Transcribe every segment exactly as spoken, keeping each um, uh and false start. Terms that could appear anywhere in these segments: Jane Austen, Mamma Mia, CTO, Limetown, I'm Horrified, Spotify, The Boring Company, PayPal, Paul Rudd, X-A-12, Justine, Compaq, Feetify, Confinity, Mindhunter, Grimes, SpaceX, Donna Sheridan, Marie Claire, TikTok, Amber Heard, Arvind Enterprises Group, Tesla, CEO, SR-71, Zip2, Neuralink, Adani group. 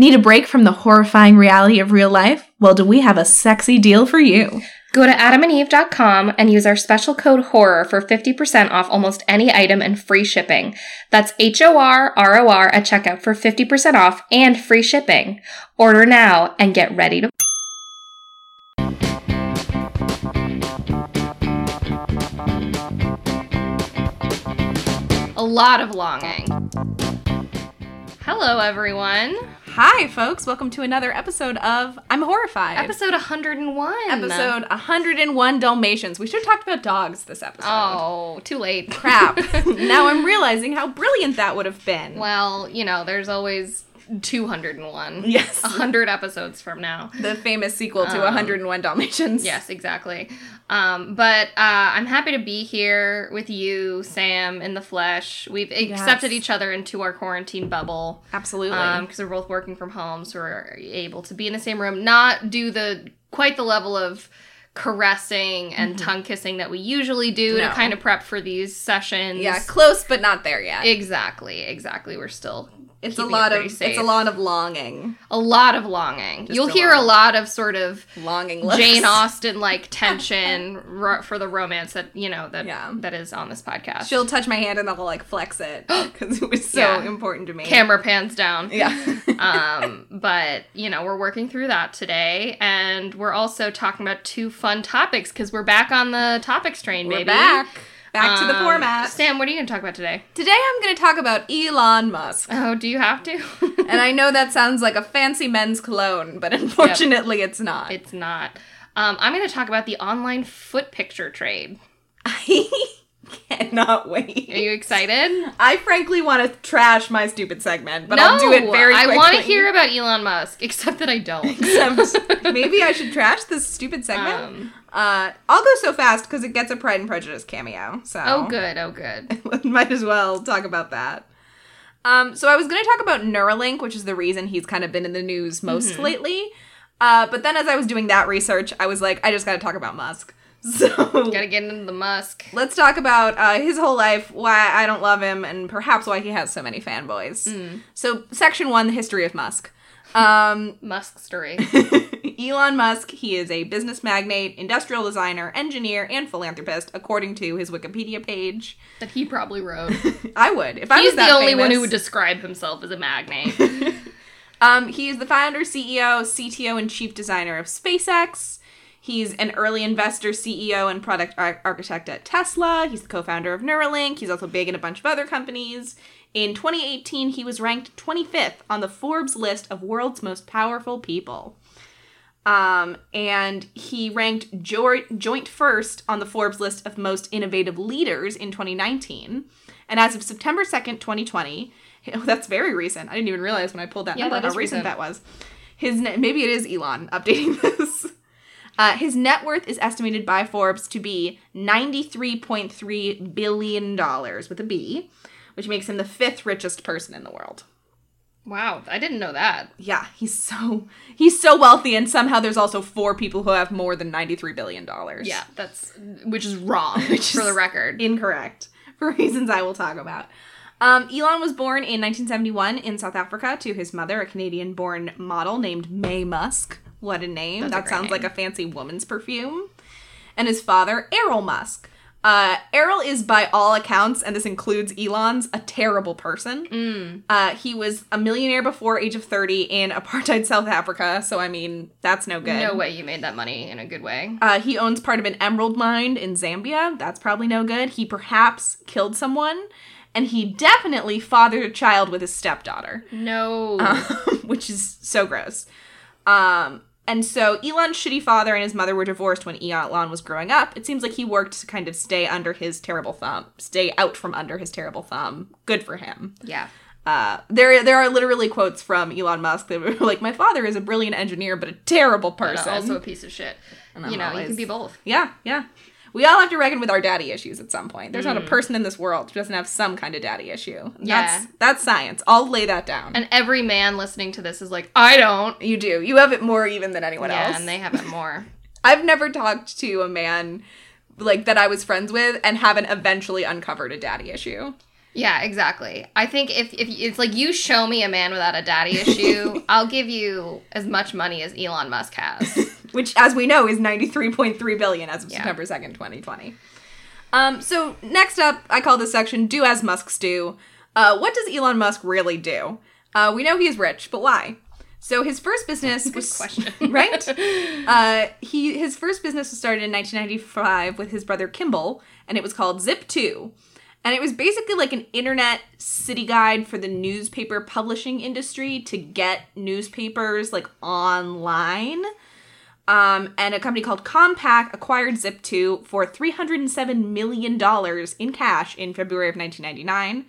Need a break from the horrifying reality of real life? Well, do we have a sexy deal for you? Go to adam and eve dot com and use our special code HORROR for fifty percent off almost any item and free shipping. That's H O R R O R at checkout for fifty percent off and free shipping. Order now and get ready to... A lot of longing. Hello, everyone. Hi, folks. Welcome to another episode of I'm Horrified. Episode one oh one. Episode one oh one Dalmatians. We should have talked about dogs this episode. Oh, too late. Crap. Now I'm realizing how brilliant that would have been. Well, you know, there's always two hundred one. Yes. one hundred episodes from now. The famous sequel to um, one oh one Dalmatians. Yes, exactly. Um, but uh, I'm happy to be here with you, Sam, in the flesh. We've accepted yes. each other into our quarantine bubble. Absolutely. Because um, we're both working from home, so we're able to be in the same room, not do the quite the level of caressing and mm-hmm. tongue kissing that we usually do no. to kind of prep for these sessions. Yeah, close but not there yet. Exactly, exactly. We're still... It's a lot it of safe. It's a lot of longing. A lot of longing. Just You'll a hear lot. a lot of sort of longing looks. Jane Austen like tension ro- for the romance that you know that yeah. that is on this podcast. She'll touch my hand and I'll like flex it because it was so yeah. important to me. Camera pans down. Yeah. um, but you know we're working through that today, and we're also talking about two fun topics because we're back on the topics train, baby. We're back. Back to the um, format. Sam, what are you going to talk about today? Today I'm going to talk about Elon Musk. Oh, do you have to? And I know that sounds like a fancy men's cologne, but unfortunately yep. it's not. It's not. Um, I'm going to talk about the online foot picture trade. I cannot wait. Are you excited? I frankly want to trash my stupid segment, but no, I'll do it very quickly. I want to hear about Elon Musk, except that I don't. Except maybe I should trash this stupid segment. Um, Uh, I'll go so fast because it gets a Pride and Prejudice cameo, so... Oh, good, oh, good. Might as well talk about that. Um, so I was going to talk about Neuralink, which is the reason he's kind of been in the news most mm-hmm. lately. Uh, but then as I was doing that research, I was like, I just got to talk about Musk. So... Gotta get into the Musk. Let's talk about uh, his whole life, why I don't love him, and perhaps why he has so many fanboys. Mm. So, section one, the history of Musk. Um, Musk story. Elon Musk, he is a business magnate, industrial designer, engineer, and philanthropist, according to his Wikipedia page. That he probably wrote. I would. If I He's was that He's the only famous. One who would describe himself as a magnate. um, he is the founder, C E O, C T O, and chief designer of SpaceX. He's an early investor, C E O, and product ar- architect at Tesla. He's the co-founder of Neuralink. He's also big in a bunch of other companies. In twenty eighteen, he was ranked twenty-fifth on the Forbes list of world's most powerful people. Um, and he ranked jo- joint first on the Forbes list of most innovative leaders in twenty nineteen. And as of September second, twenty twenty, oh, that's very recent. I didn't even realize when I pulled that yeah, number that how recent, recent that was. His ne- Maybe it is Elon updating this. Uh, his net worth is estimated by Forbes to be ninety-three point three billion dollars with a B, which makes him the fifth richest person in the world. Wow, I didn't know that. Yeah, he's so he's so wealthy, and somehow there's also four people who have more than ninety-three billion dollars. Yeah, that's which is wrong, which for is the record. Incorrect, for reasons I will talk about. Um, Elon was born in nineteen seventy-one in South Africa to his mother, a Canadian-born model named May Musk. What a name. That's that a sounds name. Like a fancy woman's perfume. And his father, Errol Musk. Uh, Errol is, by all accounts, and this includes Elon's, a terrible person. Mm. Uh, he was a millionaire before age of thirty in apartheid South Africa, so I mean, that's no good. No way you made that money in a good way. Uh, he owns part of an emerald mine in Zambia. That's probably no good. He perhaps killed someone, and he definitely fathered a child with his stepdaughter. No. Um, which is so gross. Um... And so Elon's shitty father and his mother were divorced when Elon was growing up. It seems like he worked to kind of stay under his terrible thumb, stay out from under his terrible thumb. Good for him. Yeah. Uh, there there are literally quotes from Elon Musk that were like, my father is a brilliant engineer, but a terrible person. Also a piece of shit. You know, always, you can be both. Yeah, yeah. We all have to reckon with our daddy issues at some point. There's mm. not a person in this world who doesn't have some kind of daddy issue. Yeah. That's, that's science. I'll lay that down. And every man listening to this is like, I don't. You do. You have it more even than anyone yeah, else. Yeah, and they have it more. I've never talked to a man like that I was friends with and haven't eventually uncovered a daddy issue. Yeah, exactly. I think if, if it's like you show me a man without a daddy issue, I'll give you as much money as Elon Musk has. Which, as we know, is ninety-three point three billion dollars as of yeah. September second, twenty twenty. Um, so next up, I call this section, Do As Musks Do. Uh, what does Elon Musk really do? Uh, we know he's rich, but why? So his first business Good was... question. Right? Uh, he his first business was started in nineteen ninety-five with his brother Kimball, and it was called Zip two. And it was basically like an internet city guide for the newspaper publishing industry to get newspapers, like, online. Um, and a company called Compaq acquired Zip two for three hundred seven million dollars in cash in February of nineteen ninety-nine,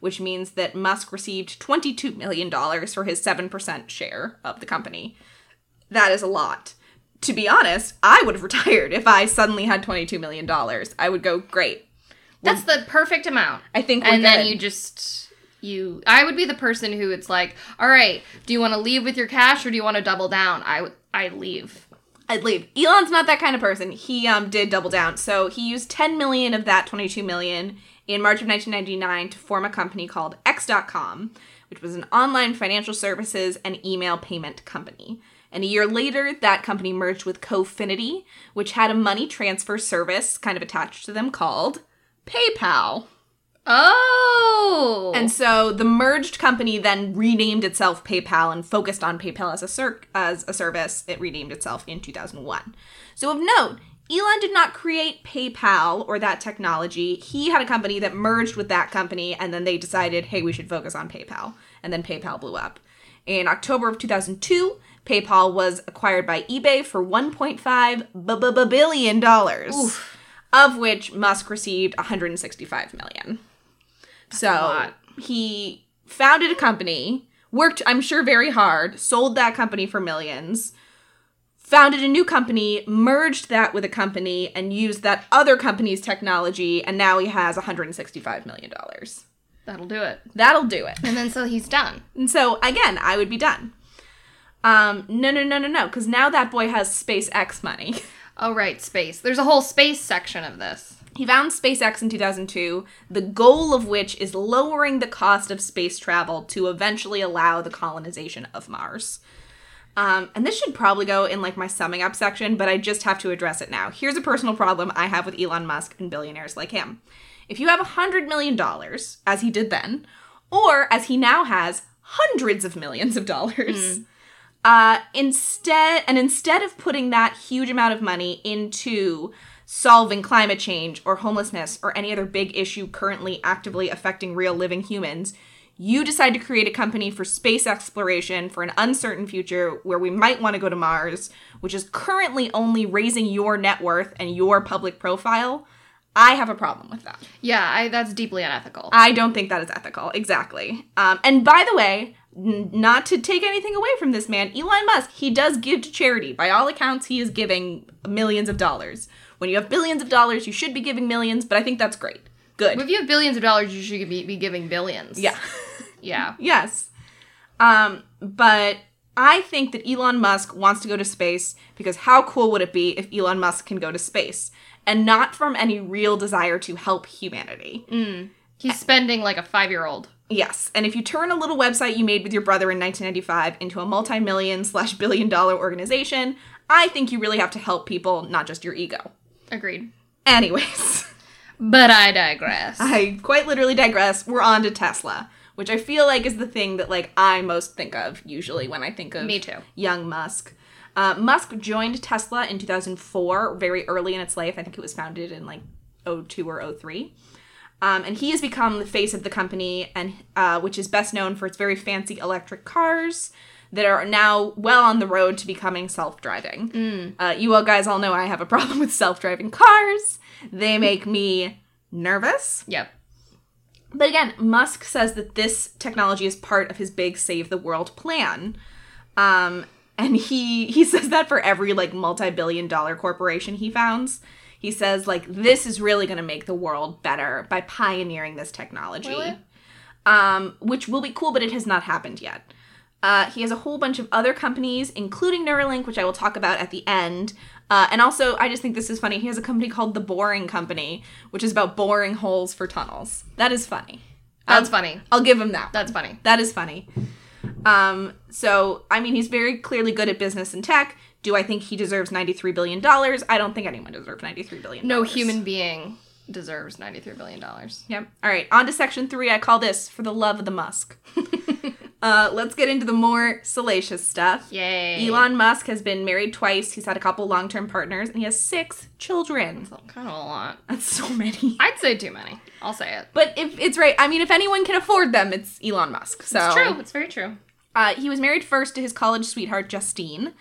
which means that Musk received twenty-two million dollars for his seven percent share of the company. That is a lot. To be honest, I would have retired if I suddenly had twenty-two million dollars. I would go, great. We're, That's the perfect amount. I think we're And good. Then you just... You, I would be the person who it's like, all right, do you want to leave with your cash or do you want to double down? I would, I leave. I'd leave. Elon's not that kind of person. He um did double down. So he used ten million of that twenty-two million in March of nineteen ninety-nine to form a company called X dot com, which was an online financial services and email payment company. And a year later, that company merged with Confinity, which had a money transfer service kind of attached to them called PayPal. Oh! And so the merged company then renamed itself PayPal and focused on PayPal as a, ser- as a service. It renamed itself in two thousand one. So of note, Elon did not create PayPal or that technology. He had a company that merged with that company, and then they decided, hey, we should focus on PayPal. And then PayPal blew up. In October of two thousand two, PayPal was acquired by eBay for one point five billion dollars. Oof. Of which Musk received one hundred sixty-five million dollars. So he founded a company, worked, I'm sure, very hard, sold that company for millions, founded a new company, merged that with a company, and used that other company's technology, and now he has one hundred sixty-five million dollars. That'll do it. That'll do it. And then so he's done. And so, again, I would be done. Um, no, no, no, no, no, because now that boy has SpaceX money. Oh, right, space. There's a whole space section of this. He founded SpaceX in two thousand two, the goal of which is lowering the cost of space travel to eventually allow the colonization of Mars. Um, and this should probably go in, like, my summing up section, but I just have to address it now. Here's a personal problem I have with Elon Musk and billionaires like him. If you have one hundred million dollars, as he did then, or as he now has, hundreds of millions of dollars... Mm. Uh, instead, and instead of putting that huge amount of money into solving climate change or homelessness or any other big issue currently actively affecting real living humans, you decide to create a company for space exploration for an uncertain future where we might want to go to Mars, which is currently only raising your net worth and your public profile. I have a problem with that. Yeah, I, that's deeply unethical. I don't think that is ethical. Exactly. Um, and by the way, n- not to take anything away from this man, Elon Musk, he does give to charity. By all accounts, he is giving millions of dollars. When you have billions of dollars, you should be giving millions, but I think that's great. Good. If you have billions of dollars, you should be, be giving billions. Yeah. Yeah. Yes. Um, but I think that Elon Musk wants to go to space because how cool would it be if Elon Musk can go to space? And not from any real desire to help humanity. Mm. He's spending like a five-year-old. Yes. And if you turn a little website you made with your brother in nineteen ninety-five into a multi-million slash billion dollar organization, I think you really have to help people, not just your ego. Agreed. Anyways. But I digress. I quite literally digress. We're on to Tesla, which I feel like is the thing that like I most think of usually when I think of Me too. Young Musk. Uh, Musk joined Tesla in two thousand four, very early in its life. I think it was founded in, like, oh two or oh three. Um, and he has become the face of the company, and uh, which is best known for its very fancy electric cars that are now well on the road to becoming self-driving. Mm. Uh, you all guys all know I have a problem with self-driving cars. They make me nervous. Yep. But again, Musk says that this technology is part of his big Save the World plan. Um... And he, he says that for every, like, multi-billion dollar corporation he founds. He says, like, this is really going to make the world better by pioneering this technology. Really? Um, which will be cool, but it has not happened yet. Uh, he has a whole bunch of other companies, including Neuralink, which I will talk about at the end. Uh, and also, I just think this is funny. He has a company called The Boring Company, which is about boring holes for tunnels. That is funny. That's I'll, funny. I'll give him that. That's funny. That is funny. Um, so, I mean, he's very clearly good at business and tech. Do I think he deserves ninety-three billion dollars? I don't think anyone deserves ninety-three billion dollars. No human being deserves ninety-three billion dollars. Yep. All right. On to section three. I call this For the Love of the Musk. uh, let's get into the more salacious stuff. Yay. Elon Musk has been married twice. He's had a couple long-term partners, and he has six children. That's kind of a lot. That's so many. I'd say too many. I'll say it. But if it's right. I mean, if anyone can afford them, it's Elon Musk. So. It's true. It's very true. Uh, he was married first to his college sweetheart, Justine.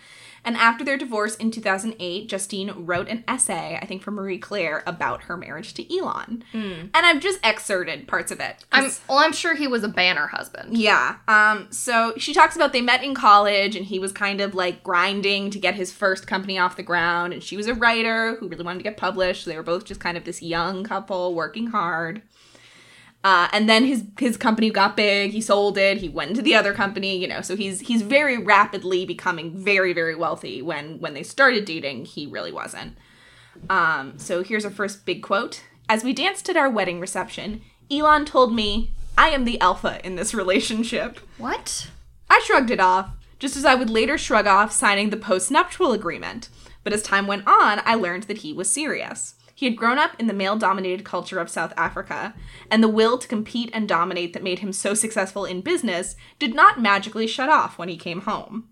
And after their divorce in two thousand eight, Justine wrote an essay, I think for Marie Claire, about her marriage to Elon. Mm. And I've just excerpted parts of it. I'm, well, I'm sure he was a banner husband. Yeah. Um. So she talks about they met in college, and he was kind of, like, grinding to get his first company off the ground. And she was a writer who really wanted to get published. So they were both just kind of this young couple working hard. Uh, and then his his company got big, he sold it, he went into the other company, you know, so he's he's very rapidly becoming very, very wealthy. When, when they started dating, he really wasn't. Um, so here's our first big quote. As we danced at our wedding reception, Elon told me, I am the alpha in this relationship. What? I shrugged it off, just as I would later shrug off signing the post-nuptial agreement. But as time went on, I learned that he was serious. He had grown up in the male-dominated culture of South Africa, and the will to compete and dominate that made him so successful in business did not magically shut off when he came home.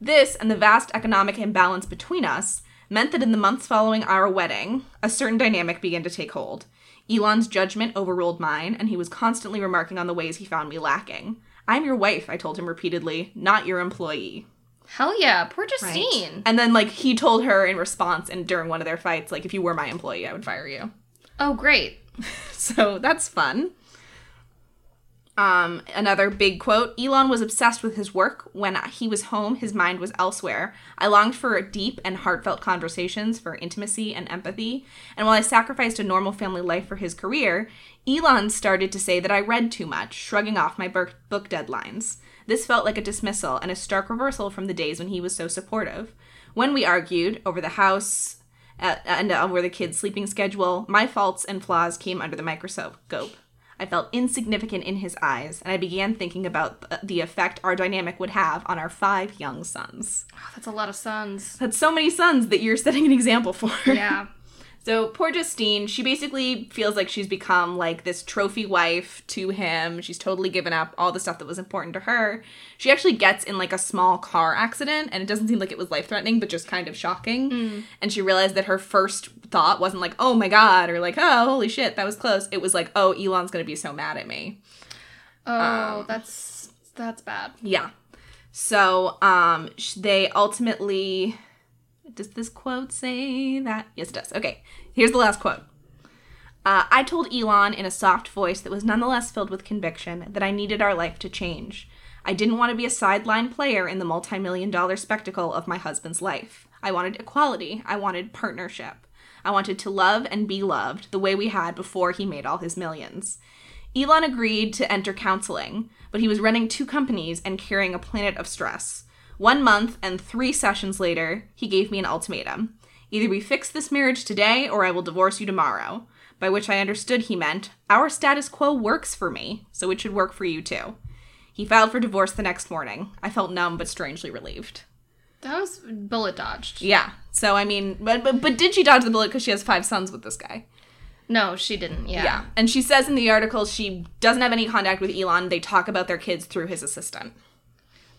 This, and the vast economic imbalance between us, meant that in the months following our wedding, a certain dynamic began to take hold. Elon's judgment overruled mine, and he was constantly remarking on the ways he found me lacking. I'm your wife, I told him repeatedly, not your employee. Hell yeah, poor Justine. Right. And then, like, he told her in response and during one of their fights, like, if you were my employee, I would fire you. Oh, great. So that's fun. Um, another big quote. Elon was obsessed with his work. When he was home, his mind was elsewhere. I longed for deep and heartfelt conversations, for intimacy and empathy. And while I sacrificed a normal family life for his career, Elon started to say that I read too much, shrugging off my book deadlines. This felt like a dismissal and a stark reversal from the days when he was so supportive. When we argued over the house uh, and uh, over the kids' sleeping schedule, my faults and flaws came under the microscope. I felt insignificant in his eyes, and I began thinking about the effect our dynamic would have on our five young sons. Oh, that's a lot of sons. That's so many sons that you're setting an example for. Yeah. So poor Justine, she basically feels like she's become, like, this trophy wife to him. She's totally given up all the stuff that was important to her. She actually gets in, like, a small car accident, and it doesn't seem like it was life-threatening, but just kind of shocking. Mm. And she realized that her first thought wasn't like, oh my god, or like, oh, holy shit, that was close. It was like, oh, Elon's gonna be so mad at me. Oh, um, that's, that's bad. Yeah. So, um, they ultimately... Does this quote say that? Yes, it does. Okay, here's the last quote. Uh, I told Elon in a soft voice that was nonetheless filled with conviction that I needed our life to change. I didn't want to be a sideline player in the multi-million dollar spectacle of my husband's life. I wanted equality. I wanted partnership. I wanted to love and be loved the way we had before he made all his millions. Elon agreed to enter counseling, but he was running two companies and carrying a planet of stress. One month and three sessions later, he gave me an ultimatum. Either we fix this marriage today or I will divorce you tomorrow. By which I understood he meant, our status quo works for me, so it should work for you too. He filed for divorce the next morning. I felt numb but strangely relieved. That was bullet dodged. Yeah. So, I mean, but but, but did she dodge the bullet because she has five sons with this guy? No, she didn't, yeah. Yeah. And she says in the article she doesn't have any contact with Elon. They talk about their kids through his assistant.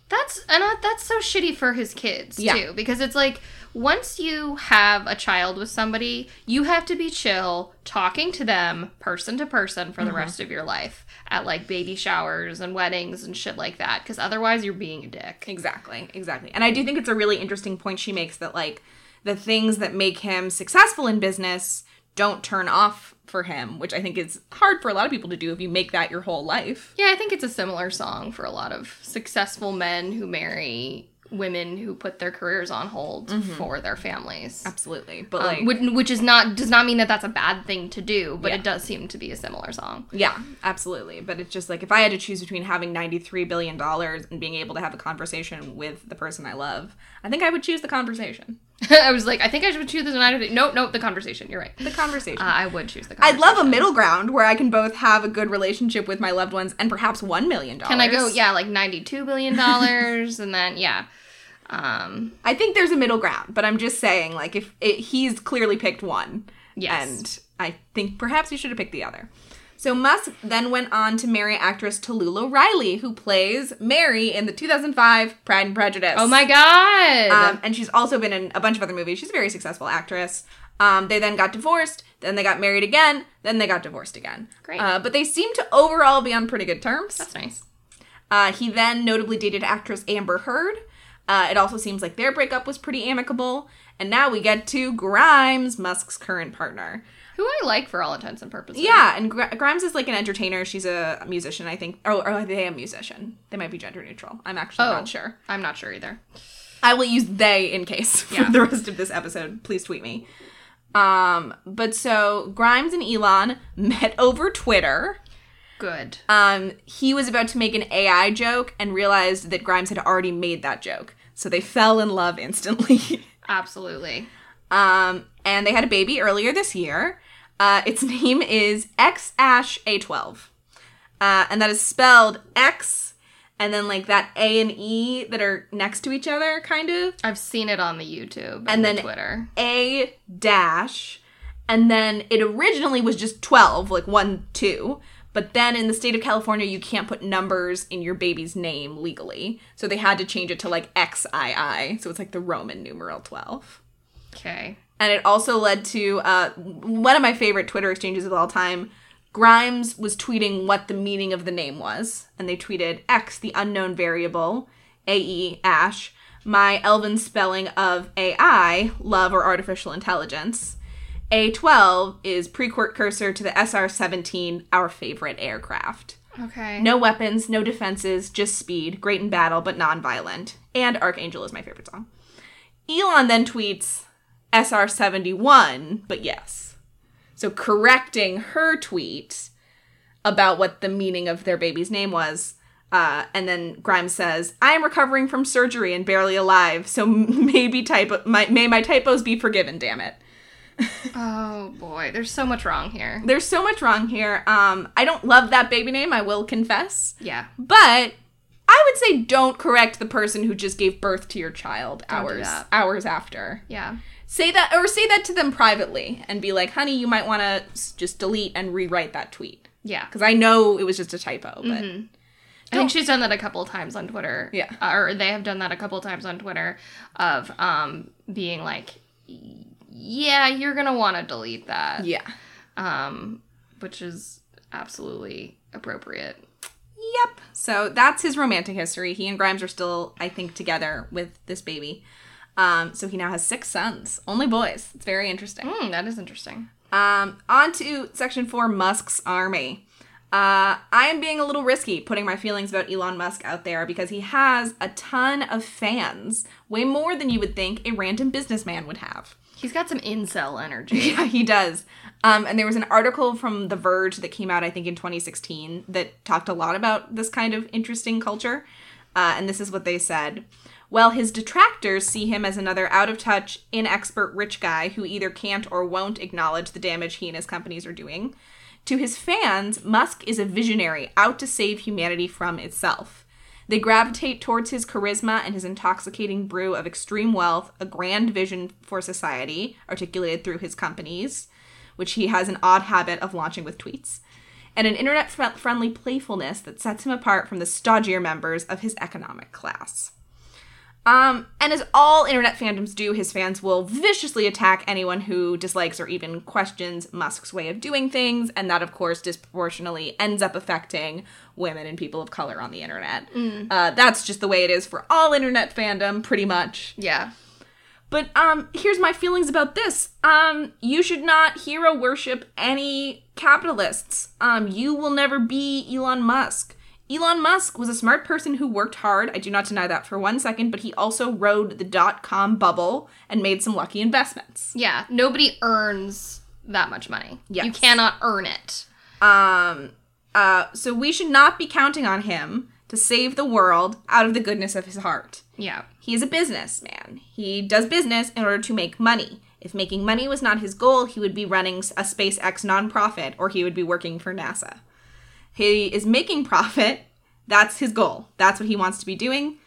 That's and I, that's so shitty for his kids, yeah. too, because it's like, once you have a child with somebody, you have to be chill talking to them person to person for mm-hmm. the rest of your life at, like, baby showers and weddings and shit like that, because otherwise you're being a dick. Exactly, exactly. And I do think it's a really interesting point she makes that, like, the things that make him successful in business don't turn off for him, which I think is hard for a lot of people to do if you make that your whole life. Yeah, I think it's a similar song for a lot of successful men who marry women who put their careers on hold mm-hmm. for their families. Absolutely. But um, like, which, which is not does not mean that that's a bad thing to do, but yeah. it does seem to be a similar song. Yeah, absolutely. But it's just like, if I had to choose between having ninety-three billion dollars and being able to have a conversation with the person I love, I think I would choose the conversation. I was like, I think I should choose this one. Nope, nope, no, the conversation. You're right. The conversation. Uh, I would choose the conversation. I'd love a middle ground where I can both have a good relationship with my loved ones and perhaps one million dollars. Can I go, yeah, like ninety-two billion dollars and then, yeah. Um, I think there's a middle ground, but I'm just saying, like, if it, he's clearly picked one. Yes. And I think perhaps he should have picked the other. So Musk then went on to marry actress Tallulah Riley, who plays Mary in the two thousand five Pride and Prejudice. Oh my god! Um, and she's also been in a bunch of other movies. She's a very successful actress. Um, they then got divorced, then they got married again, then they got divorced again. Great. Uh, but they seem to overall be on pretty good terms. That's nice. Uh, he then notably dated actress Amber Heard. Uh, it also seems like their breakup was pretty amicable. And now we get to Grimes, Musk's current partner. Who I like for all intents and purposes. Yeah, and Gr- Grimes is like an entertainer. She's a musician, I think. Or, or are they a musician? They might be gender neutral. I'm actually oh, not sure. I'm not sure either. I will use they in case yeah. for the rest of this episode. Please tweet me. Um, but so Grimes and Elon met over Twitter. Good. Um, he was about to make an A I joke and realized that Grimes had already made that joke. So they fell in love instantly. Absolutely. Um, and they had a baby earlier this year. Uh, its name is X A twelve. Uh, and that is spelled X, and then like that A and E that are next to each other, kind of. I've seen it on the YouTube and, and then the Twitter. A dash, and then it originally was just twelve, like one, two. But then in the state of California, you can't put numbers in your baby's name legally. So they had to change it to like X I I. So it's like the Roman numeral twelve. Okay. And it also led to uh, one of my favorite Twitter exchanges of all time. Grimes was tweeting what the meaning of the name was. And they tweeted, X, the unknown variable, A E, ash, my elven spelling of A I, love or artificial intelligence. A twelve is precursor to the S R seventeen, our favorite aircraft. Okay. No weapons, no defenses, just speed, great in battle, but non-violent. And Archangel is my favorite song. Elon then tweets... S R seventy-one, but yes. So correcting her tweet about what the meaning of their baby's name was. Uh, and then Grimes says, I am recovering from surgery and barely alive, so maybe typo- my, may my typos be forgiven, damn it. Oh, boy. There's so much wrong here. There's so much wrong here. Um, I don't love that baby name, I will confess. Yeah. But... I would say don't correct the person who just gave birth to your child don't hours hours after. Yeah. Say that, or say that to them privately and be like, honey, you might want to just delete and rewrite that tweet. Yeah. Because I know it was just a typo, but... Mm-hmm. I think she's done that a couple of times on Twitter. Yeah. Uh, or they have done that a couple of times on Twitter of um, being like, yeah, you're going to want to delete that. Yeah. Um, which is absolutely appropriate. Yep. So that's his romantic history. He and Grimes are still, I think, together with this baby. Um, so he now has six sons. Only boys. It's very interesting. Mm, that is interesting. Um, on to section four, Musk's army. Uh, I am being a little risky putting my feelings about Elon Musk out there because he has a ton of fans. Way more than you would think a random businessman would have. He's got some incel energy. Yeah, he does. Um, and there was an article from The Verge that came out, I think, in twenty sixteen that talked a lot about this kind of interesting culture. Uh, and this is what they said. Well, his detractors see him as another out-of-touch, inexpert rich guy who either can't or won't acknowledge the damage he and his companies are doing. To his fans, Musk is a visionary out to save humanity from itself. They gravitate towards his charisma and his intoxicating brew of extreme wealth, a grand vision for society, articulated through his companies, which he has an odd habit of launching with tweets, and an internet-friendly playfulness that sets him apart from the stodgier members of his economic class. Um, and as all internet fandoms do, his fans will viciously attack anyone who dislikes or even questions Musk's way of doing things, and that, of course, disproportionately ends up affecting women and people of color on the internet. Mm. Uh, that's just the way it is for all internet fandom, pretty much. Yeah. But um, here's my feelings about this. Um, you should not hero worship any capitalists. Um, you will never be Elon Musk. Elon Musk was a smart person who worked hard. I do not deny that for one second, but he also rode the dot-com bubble and made some lucky investments. Yeah, nobody earns that much money. Yes. You cannot earn it. Um, uh, so we should not be counting on him to save the world out of the goodness of his heart. Yeah. He is a businessman. He does business in order to make money. If making money was not his goal, he would be running a SpaceX nonprofit, or he would be working for NASA. He is making profit. That's his goal. That's what he wants to be doing.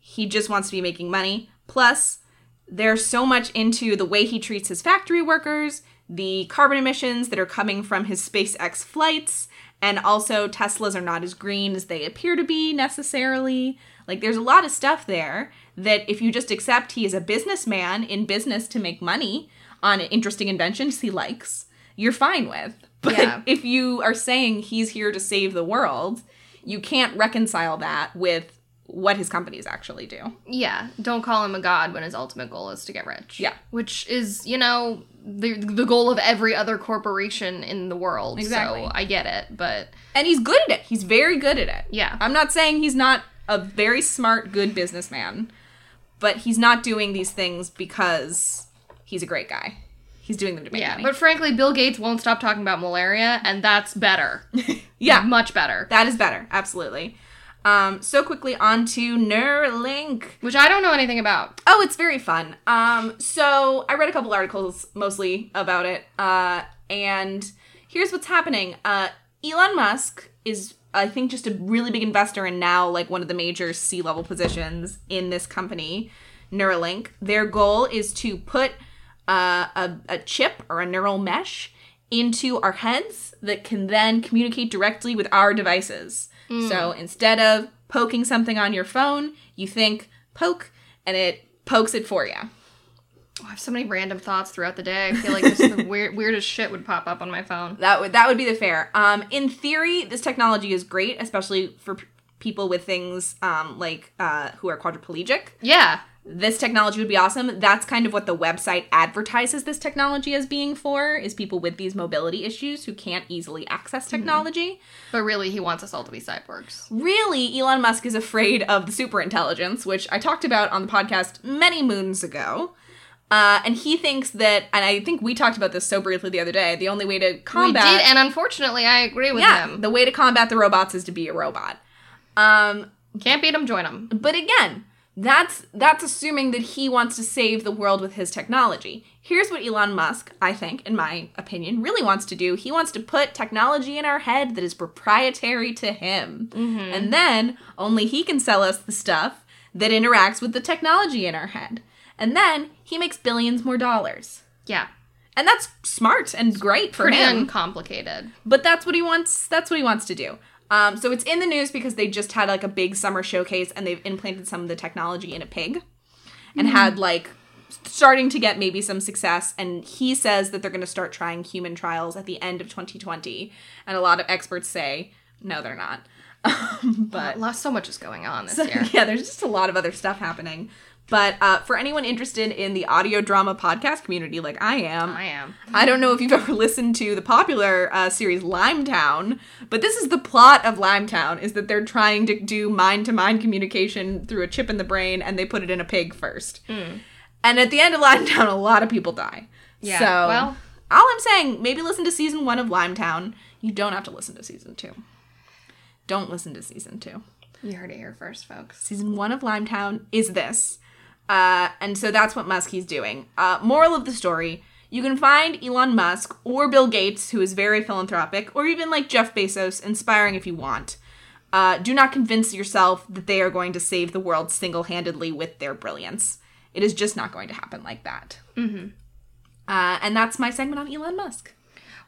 He just wants to be making money. Plus, there's so much into the way he treats his factory workers, the carbon emissions that are coming from his SpaceX flights, and also Teslas are not as green as they appear to be necessarily. Like, there's a lot of stuff there that if you just accept he is a businessman in business to make money on interesting inventions he likes, you're fine with. But yeah. if you are saying he's here to save the world, you can't reconcile that with what his companies actually do. Yeah. Don't call him a god when his ultimate goal is to get rich. Yeah. Which is, you know, the the goal of every other corporation in the world. Exactly. So I get it, but... And he's good at it. He's very good at it. Yeah. I'm not saying he's not a very smart, good businessman, but he's not doing these things because he's a great guy. He's doing them to make yeah, money. Yeah, but frankly, Bill Gates won't stop talking about malaria, and that's better. Yeah. Much better. That is better. Absolutely. Um, so quickly on to Neuralink. Which I don't know anything about. Oh, it's very fun. Um, so I read a couple articles mostly about it, uh, and here's what's happening. Uh, Elon Musk is, I think, just a really big investor and now, like, one of the major C-level positions in this company, Neuralink. Their goal is to put... Uh, a, a chip or a neural mesh into our heads that can then communicate directly with our devices. Mm. So instead of poking something on your phone, you think poke, and it pokes it for you. Oh, I have so many random thoughts throughout the day. I feel like this is the weir- weirdest shit would pop up on my phone. That would that would be the fair. Um, in theory, this technology is great, especially for p- people with things um, like uh, who are quadriplegic. Yeah. This technology would be awesome. That's kind of what the website advertises this technology as being for, is people with these mobility issues who can't easily access technology. Mm-hmm. But really, he wants us all to be cyborgs. Really, Elon Musk is afraid of the superintelligence, which I talked about on the podcast many moons ago. Uh, and he thinks that, and I think we talked about this so briefly the other day, the only way to combat... We did, and unfortunately, I agree with yeah, him. The way to combat the robots is to be a robot. Um, Can't beat them, join them. But again... That's that's assuming that he wants to save the world with his technology. Here's what Elon Musk, I think, in my opinion, really wants to do. He wants to put technology in our head that is proprietary to him. Mm-hmm. And then only he can sell us the stuff that interacts with the technology in our head. And then he makes billions more dollars. Yeah. And that's smart and great for Pretty him. Pretty uncomplicated. But that's what he wants. That's what he wants to do. Um, so it's in the news because they just had, like, a big summer showcase, and they've implanted some of the technology in a pig and mm-hmm. had, like, starting to get maybe some success. And he says that they're going to start trying human trials at the end of twenty twenty. And a lot of experts say, no, they're not. But well, so much is going on this so, year. Yeah, there's just a lot of other stuff happening. But uh, for anyone interested in the audio drama podcast community, like I am, I am. I don't know if you've ever listened to the popular uh, series Limetown, but this is the plot of Limetown: is that they're trying to do mind-to-mind communication through a chip in the brain, and they put it in a pig first. Mm. And at the end of Limetown, a lot of people die. Yeah. So, well, all I'm saying, maybe listen to season one of Limetown. You don't have to listen to season two. Don't listen to season two. You heard it here first, folks. Season one of Limetown is this. Uh, and so that's what Musk he's doing. Uh, moral of the story, you can find Elon Musk or Bill Gates, who is very philanthropic, or even like Jeff Bezos, inspiring if you want. Uh, do not convince yourself that they are going to save the world single-handedly with their brilliance. It is just not going to happen like that. Mm-hmm. Uh, and that's my segment on Elon Musk.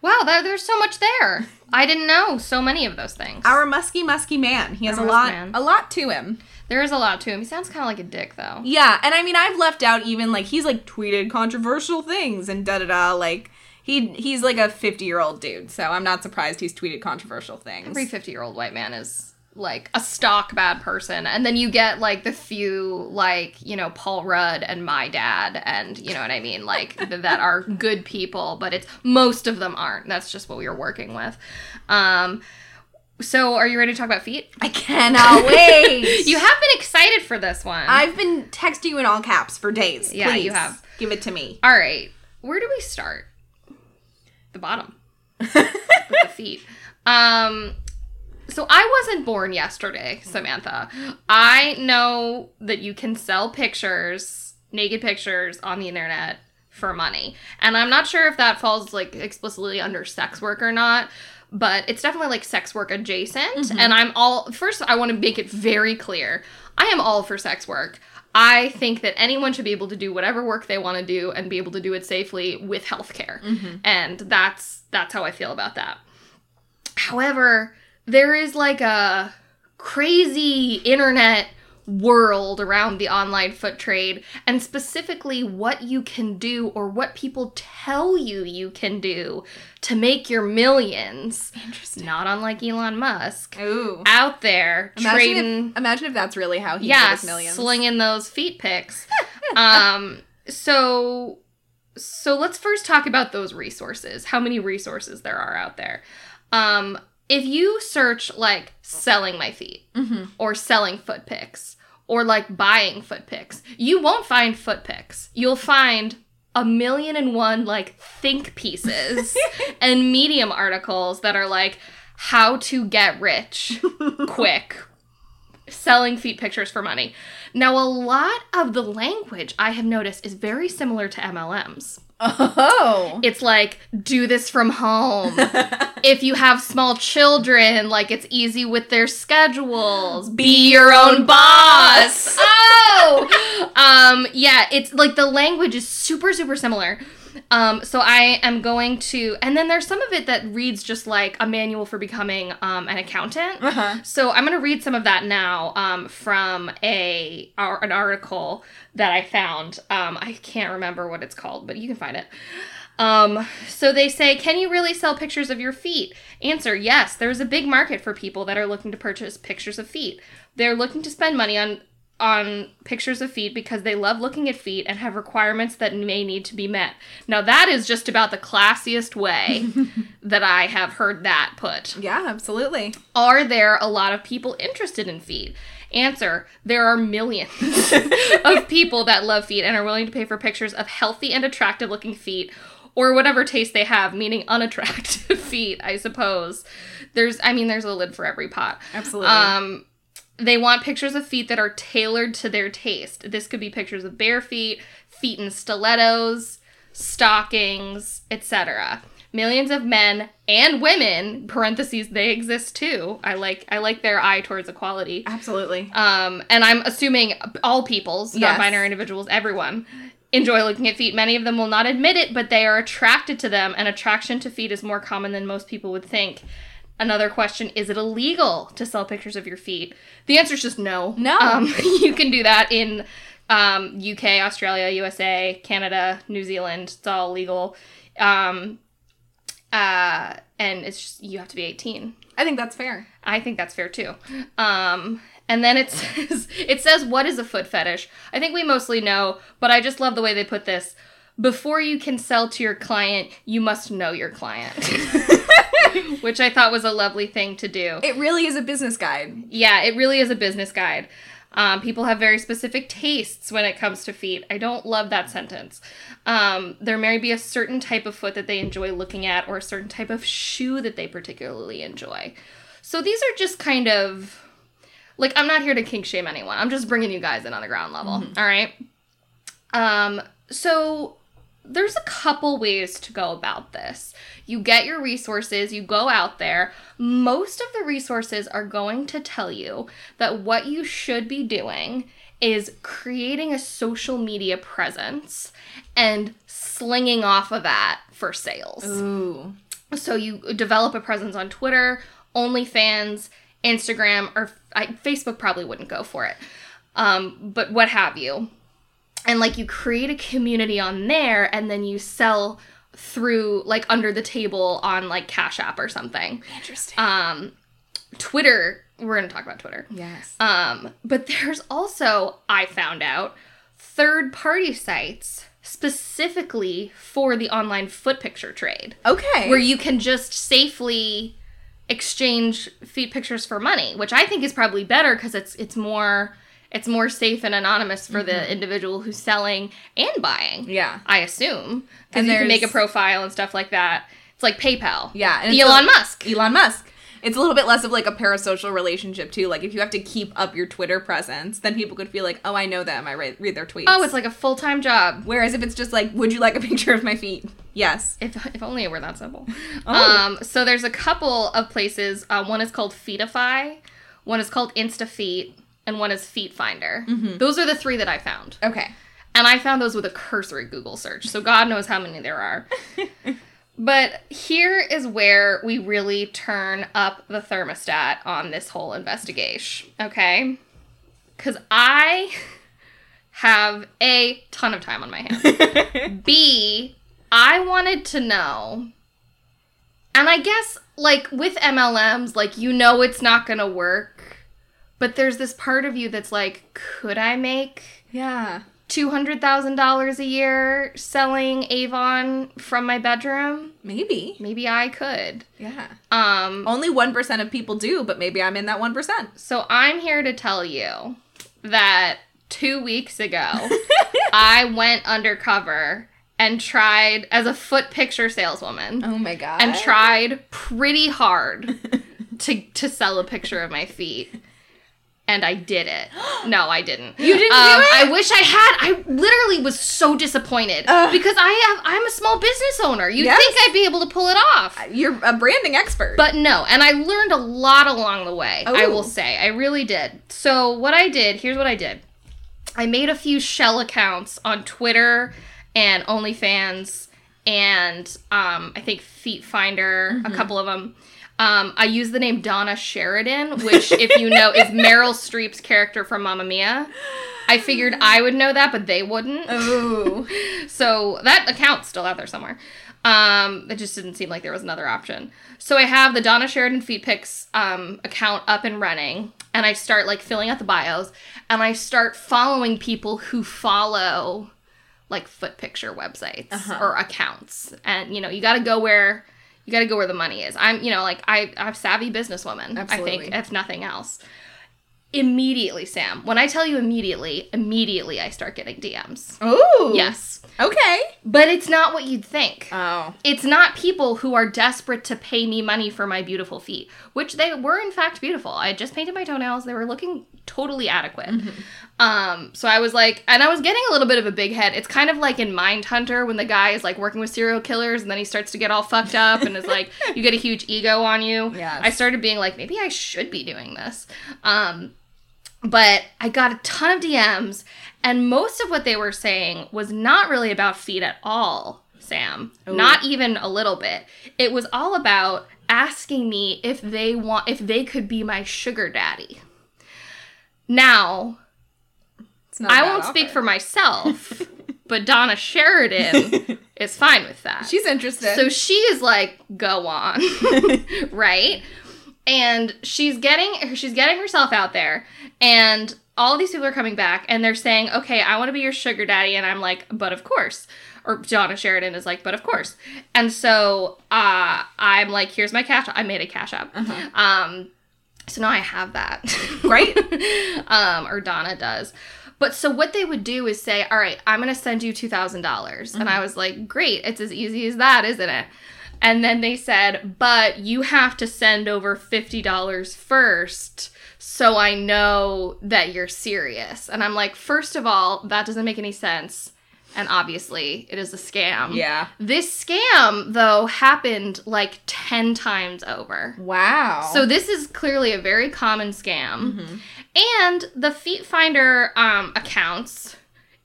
Wow, that, there's so much there. I didn't know so many of those things. Our musky, musky man. He has Our a lot, man. a lot to him. There is a lot to him. He sounds kind of like a dick, though. Yeah, and I mean, I've left out even, like, he's, like, tweeted controversial things and da-da-da. Like, he he's, like, a fifty-year-old dude, so I'm not surprised he's tweeted controversial things. Every fifty-year-old white man is, like, a stock bad person. And then you get, like, the few, like, you know, Paul Rudd and my dad and, you know what I mean, like, that are good people, but it's most of them aren't. That's just what we were working with. Um... So, are you ready to talk about feet? I cannot wait. You have been excited for this one. I've been texting you in all caps for days. Yeah, Please, you have. Give it to me. All right. Where do we start? The bottom. With the feet. Um, so So I wasn't born yesterday, Samantha. I know that you can sell pictures, naked pictures, on the internet for money. And I'm not sure if that falls, like, explicitly under sex work or not, but it's definitely, like, sex work adjacent. Mm-hmm. And I'm all... First, I want to make it very clear. I am all for sex work. I think that anyone should be able to do whatever work they want to do and be able to do it safely with healthcare. Mm-hmm. And that's that's how I feel about that. However, there is, like, a crazy internet world around the online foot trade, and specifically what you can do or what people tell you you can do to make your millions. Interesting. Not unlike Elon Musk. Ooh. Out there imagine trading. If, imagine if that's really how he yeah, made his millions. Yeah, slinging those feet pics. um, so, so let's first talk about those resources. How many resources there are out there. Um, if you search, like, selling my feet, mm-hmm. or selling foot pics, or, like, buying foot pics, you won't find foot pics. You'll find a million and one, like, think pieces and Medium articles that are, like, how to get rich quick, selling feet pictures for money. Now, a lot of the language I have noticed is very similar to M L Ms. Oh. It's like, do this from home. If you have small children, like, it's easy with their schedules. Be, Be your own boss. boss. Oh. um, yeah, it's like the language is super, super similar. Um, so I am going to, and then there's some of it that reads just like a manual for becoming um, an accountant. Uh-huh. So I'm going to read some of that now um, from a or an article that I found. Um, I can't remember what it's called, but you can find it. Um, so they say, can you really sell pictures of your feet? Answer, yes. There's a big market for people that are looking to purchase pictures of feet. They're looking to spend money on on pictures of feet because they love looking at feet and have requirements that may need to be met. Now, that is just about the classiest way that I have heard that put. Yeah, absolutely. Are there a lot of people interested in feet? Answer, there are millions of people that love feet and are willing to pay for pictures of healthy and attractive looking feet, or whatever taste they have, meaning unattractive feet, I suppose. There's, I mean, there's a lid for every pot. Absolutely. Um, They want pictures of feet that are tailored to their taste. This could be pictures of bare feet, feet in stilettos, stockings, et cetera. Millions of men and women, parentheses, they exist too. I like I like their eye towards equality. Absolutely. Um, and I'm assuming all peoples, yes. Non-binary individuals, everyone, enjoy looking at feet. Many of them will not admit it, but they are attracted to them, and attraction to feet is more common than most people would think. Another question, is it illegal to sell pictures of your feet? The answer is just no. No. Um, you can do that in um, U K, Australia, U S A, Canada, New Zealand. It's all legal. Um, uh, and it's just, you have to be eighteen. I think that's fair. I think that's fair, too. Um, and then it says, it says, what is a foot fetish? I think we mostly know, but I just love the way they put this. Before you can sell to your client, you must know your client. Which I thought was a lovely thing to do. It really is a business guide. Yeah, it really is a business guide. Um, people have very specific tastes when it comes to feet. I don't love that sentence. Um, there may be a certain type of foot that they enjoy looking at, or a certain type of shoe that they particularly enjoy. So these are just kind of... Like, I'm not here to kink shame anyone. I'm just bringing you guys in on the ground level. Mm-hmm. All right? Um, so... There's a couple ways to go about this. You get your resources, you go out there. Most of the resources are going to tell you that what you should be doing is creating a social media presence and slinging off of that for sales. Ooh. So you develop a presence on Twitter, OnlyFans, Instagram, or I, Facebook probably wouldn't go for it, um, but what have you. And, like, you create a community on there, and then you sell through, like, under the table on, like, Cash App or something. Interesting. Um, Twitter, we're going to talk about Twitter. Yes. Um, but there's also, I found out, third-party sites specifically for the online foot picture trade. Okay. Where you can just safely exchange feet pictures for money, which I think is probably better because it's it's more... It's more safe and anonymous for mm-hmm. the individual who's selling and buying. Yeah. I assume. Because you can make a profile and stuff like that. It's like PayPal. Yeah. And Elon Musk. Elon Musk. it's a little bit less of like a parasocial relationship too. Like if you have to keep up your Twitter presence, then people could feel like, oh, I know them. I read, read their tweets. Oh, it's like a full-time job. Whereas if it's just like, would you like a picture of my feet? Yes. If if only it were that simple. Oh. Um, so there's a couple of places. Uh, one is called Feetify. One is called Instafeet. And one is Feet Finder. Mm-hmm. Those are the three that I found. Okay. And I found those with a cursory Google search. So God knows how many there are. But here is where we really turn up the thermostat on this whole investigation, okay? Because I have A, ton of time on my hands. B, I wanted to know, and I guess, like, with M L Ms, like, you know it's not going to work, but there's this part of you that's like, could I make... Yeah. two hundred thousand dollars a year selling Avon from my bedroom? Maybe. Maybe I could. Yeah. Um, Only one percent of people do, but maybe I'm in that one percent. So I'm here to tell you that two weeks ago, I went undercover and tried, as a foot picture saleswoman. Oh my God. And tried pretty hard to to sell a picture of my feet. And I did it. No, I didn't. You didn't um, do it? I wish I had. I literally was so disappointed. Ugh. Because I have, I'm a small business owner. You'd yes. think I'd be able to pull it off. You're a branding expert. But no. And I learned a lot along the way, oh. I will say. I really did. So what I did, here's what I did. I made a few shell accounts on Twitter and OnlyFans and um, I think Feet Finder, mm-hmm. a couple of them. Um, I used the name Donna Sheridan, which, if you know, is Meryl Streep's character from Mamma Mia. I figured I would know that, but they wouldn't. Oh. So that account's still out there somewhere. Um, it just didn't seem like there was another option. So I have the Donna Sheridan Feet Pics um, account up and running, and I start, like, filling out the bios, and I start following people who follow, like, foot picture websites uh-huh. or accounts. And, you know, you gotta go where... You gotta go where the money is. I'm, you know, like, I, I'm a savvy businesswoman, absolutely. I think, if nothing else. Immediately, Sam. When I tell you immediately, immediately I start getting D Ms. Ooh. Yes. Okay. But it's not what you'd think. Oh. It's not people who are desperate to pay me money for my beautiful feet, which they were, in fact, beautiful. I had just painted my toenails. They were looking totally adequate. Mm-hmm. Um, so I was like, and I was getting a little bit of a big head. It's kind of like in Mindhunter when the guy is, like, working with serial killers and then he starts to get all fucked up and is like, you get a huge ego on you. Yes. I started being like, maybe I should be doing this. Um, But I got a ton of D Ms, and most of what they were saying was not really about feet at all, Sam. Ooh. Not even a little bit. It was all about asking me if they want, if they could be my sugar daddy. Now, it's not I won't offer. Speak for myself, but Donna Sheridan is fine with that. She's interested. So she is like, go on, right? And she's getting she's getting herself out there, and all these people are coming back, and they're saying, okay, I want to be your sugar daddy, and I'm like, but of course. Or Donna Sheridan is like, but of course. And so uh, I'm like, here's my Cash App. I made a Cash App. Uh-huh. Um, so now I have that. Right? um, or Donna does. But so what they would do is say, all right, I'm going to send you two thousand dollars. Mm-hmm. And I was like, great. It's as easy as that, isn't it? And then they said, but you have to send over fifty dollars first so I know that you're serious. And I'm like, first of all, that doesn't make any sense. And obviously, it is a scam. Yeah. This scam, though, happened like ten times over. Wow. So this is clearly a very common scam. Mm-hmm. And the Feet Finder um, accounts,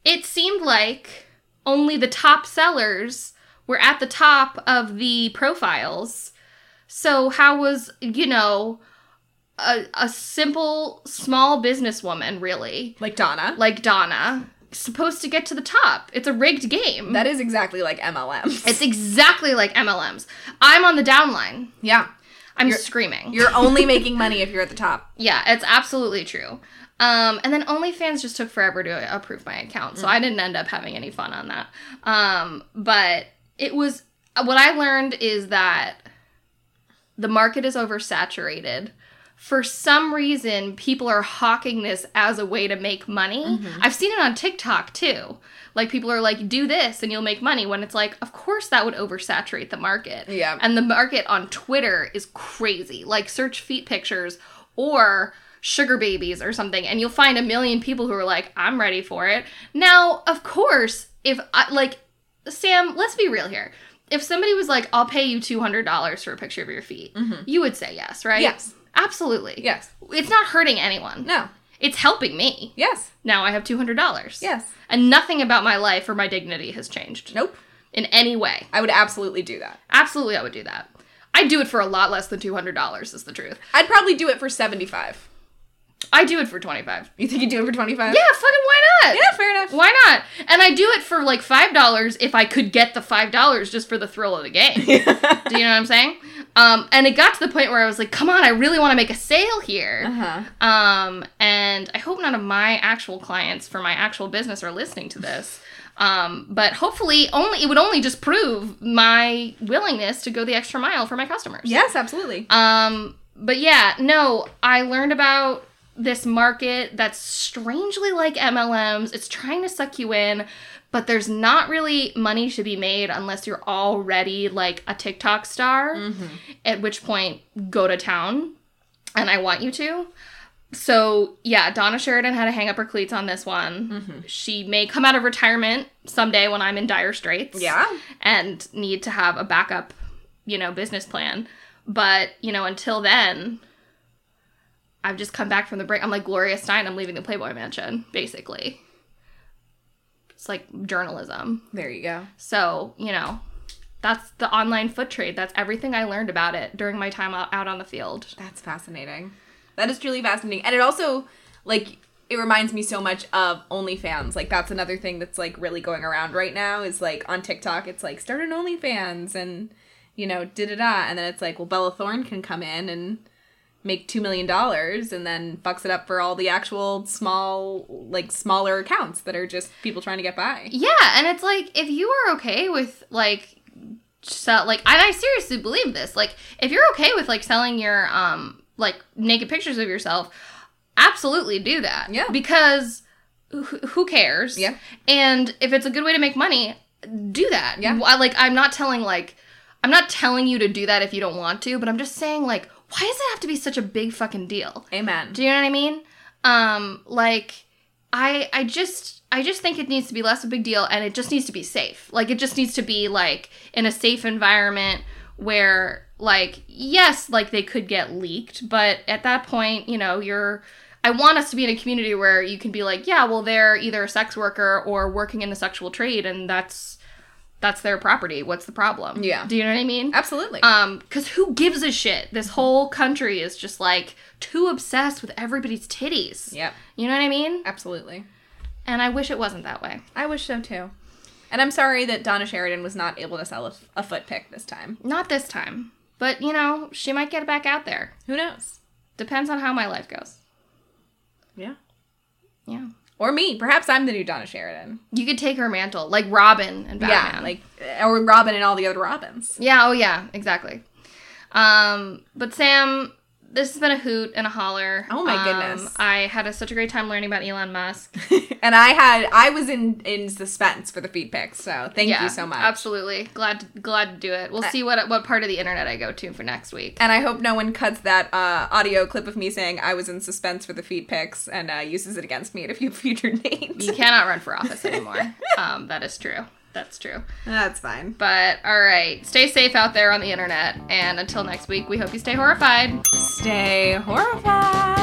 it seemed like only the top sellers... We're at the top of the profiles. So how was, you know, a, a simple, small businesswoman, really. Like Donna. Like Donna. Supposed to get to the top. It's a rigged game. That is exactly like M L Ms. It's exactly like M L Ms. I'm on the downline. Yeah. I'm you're, screaming. You're only making money if you're at the top. Yeah, it's absolutely true. Um, and then OnlyFans just took forever to approve my account. So mm. I didn't end up having any fun on that. Um, but... It was, what I learned is that the market is oversaturated. for some reason, people are hawking this as a way to make money. Mm-hmm. I've seen it on TikTok, too. Like, people are like, do this and you'll make money, when it's like, of course that would oversaturate the market. Yeah. And the market on Twitter is crazy. Like, search feet pictures or sugar babies or something, and you'll find a million people who are like, I'm ready for it. Now, of course, if, I, like, Sam, let's be real here. If somebody was like, I'll pay you two hundred dollars for a picture of your feet, mm-hmm. you would say yes, right? Yes. Absolutely. Yes. It's not hurting anyone. No. It's helping me. Yes. Now I have two hundred dollars. Yes. And nothing about my life or my dignity has changed. Nope. In any way. I would absolutely do that. Absolutely I would do that. I'd do it for a lot less than two hundred dollars is the truth. I'd probably do it for seventy-five dollars. I do it for twenty-five dollars. You think you do it for twenty-five dollars? Yeah, fucking why not? Yeah, fair enough. Why not? And I do it for like five dollars if I could get the five dollars just for the thrill of the game. Do you know what I'm saying? Um, and it got to the point where I was like, come on, I really want to make a sale here. Uh-huh. Um, and I hope none of my actual clients for my actual business are listening to this. Um, but hopefully only it would only just prove my willingness to go the extra mile for my customers. Yes, absolutely. Um, but yeah, no, I learned about this market that's strangely like M L Ms. It's trying to suck you in, but there's not really money to be made unless you're already like a TikTok star, mm-hmm. at which point go to town, and I want you to. So, yeah, Donna Sheridan had to hang up her cleats on this one. Mm-hmm. She may come out of retirement someday when I'm in dire straits. Yeah. And need to have a backup, you know, business plan. But, you know, until then, I've just come back from the break. I'm like Gloria Steinem, I'm leaving the Playboy Mansion, basically. It's like journalism. There you go. So, you know, that's the online foot trade. That's everything I learned about it during my time out on the field. That's fascinating. That is truly fascinating. And it also, like, it reminds me so much of OnlyFans. Like, that's another thing that's, like, really going around right now is, like, on TikTok, it's, like, start an OnlyFans and, you know, da-da-da. And then it's, like, well, Bella Thorne can come in and make two million dollars and then fucks it up for all the actual small, like, smaller accounts that are just people trying to get by. Yeah, and it's, like, if you are okay with, like, sell, like, and I seriously believe this. Like, if you're okay with, like, selling your, um... like, naked pictures of yourself, absolutely do that. Yeah. Because wh- who cares? Yeah. And if it's a good way to make money, do that. Yeah. I, like, I'm not telling, like, I'm not telling you to do that if you don't want to, but I'm just saying, like, why does it have to be such a big fucking deal? Amen. Do you know what I mean? Um, like, I, I just, I just think it needs to be less of a big deal, and it just needs to be safe. Like, it just needs to be, like, in a safe environment where, like, yes, like, they could get leaked, but at that point, you know, you're, I want us to be in a community where you can be like, yeah, well, they're either a sex worker or working in the sexual trade, and that's, that's their property. What's the problem? Yeah. Do you know what I mean? Absolutely. Um, because who gives a shit? This whole country is just, like, too obsessed with everybody's titties. Yep. You know what I mean? Absolutely. And I wish it wasn't that way. I wish so, too. And I'm sorry that Donna Sheridan was not able to sell a, a foot pick this time. Not this time. But, you know, she might get it back out there. Who knows? Depends on how my life goes. Yeah. Yeah. Or me. Perhaps I'm the new Donna Sheridan. You could take her mantle. Like Robin and Batman. Yeah, like, or Robin and all the other Robins. Yeah, oh yeah, exactly. Um, but Sam, this has been a hoot and a holler. Oh my um, goodness. I had a, such a great time learning about Elon Musk. And I had, I was in, in suspense for the feed pics, so thank yeah, you so much. Absolutely. Glad to, glad to do it. We'll uh, see what what part of the internet I go to for next week. And I hope no one cuts that uh, audio clip of me saying I was in suspense for the feed pics and uh, uses it against me at a few future dates. You cannot run for office anymore. um, that is true. That's true. That's fine. But, all right. Stay safe out there on the internet. And until next week, we hope you stay horrified. Stay horrified.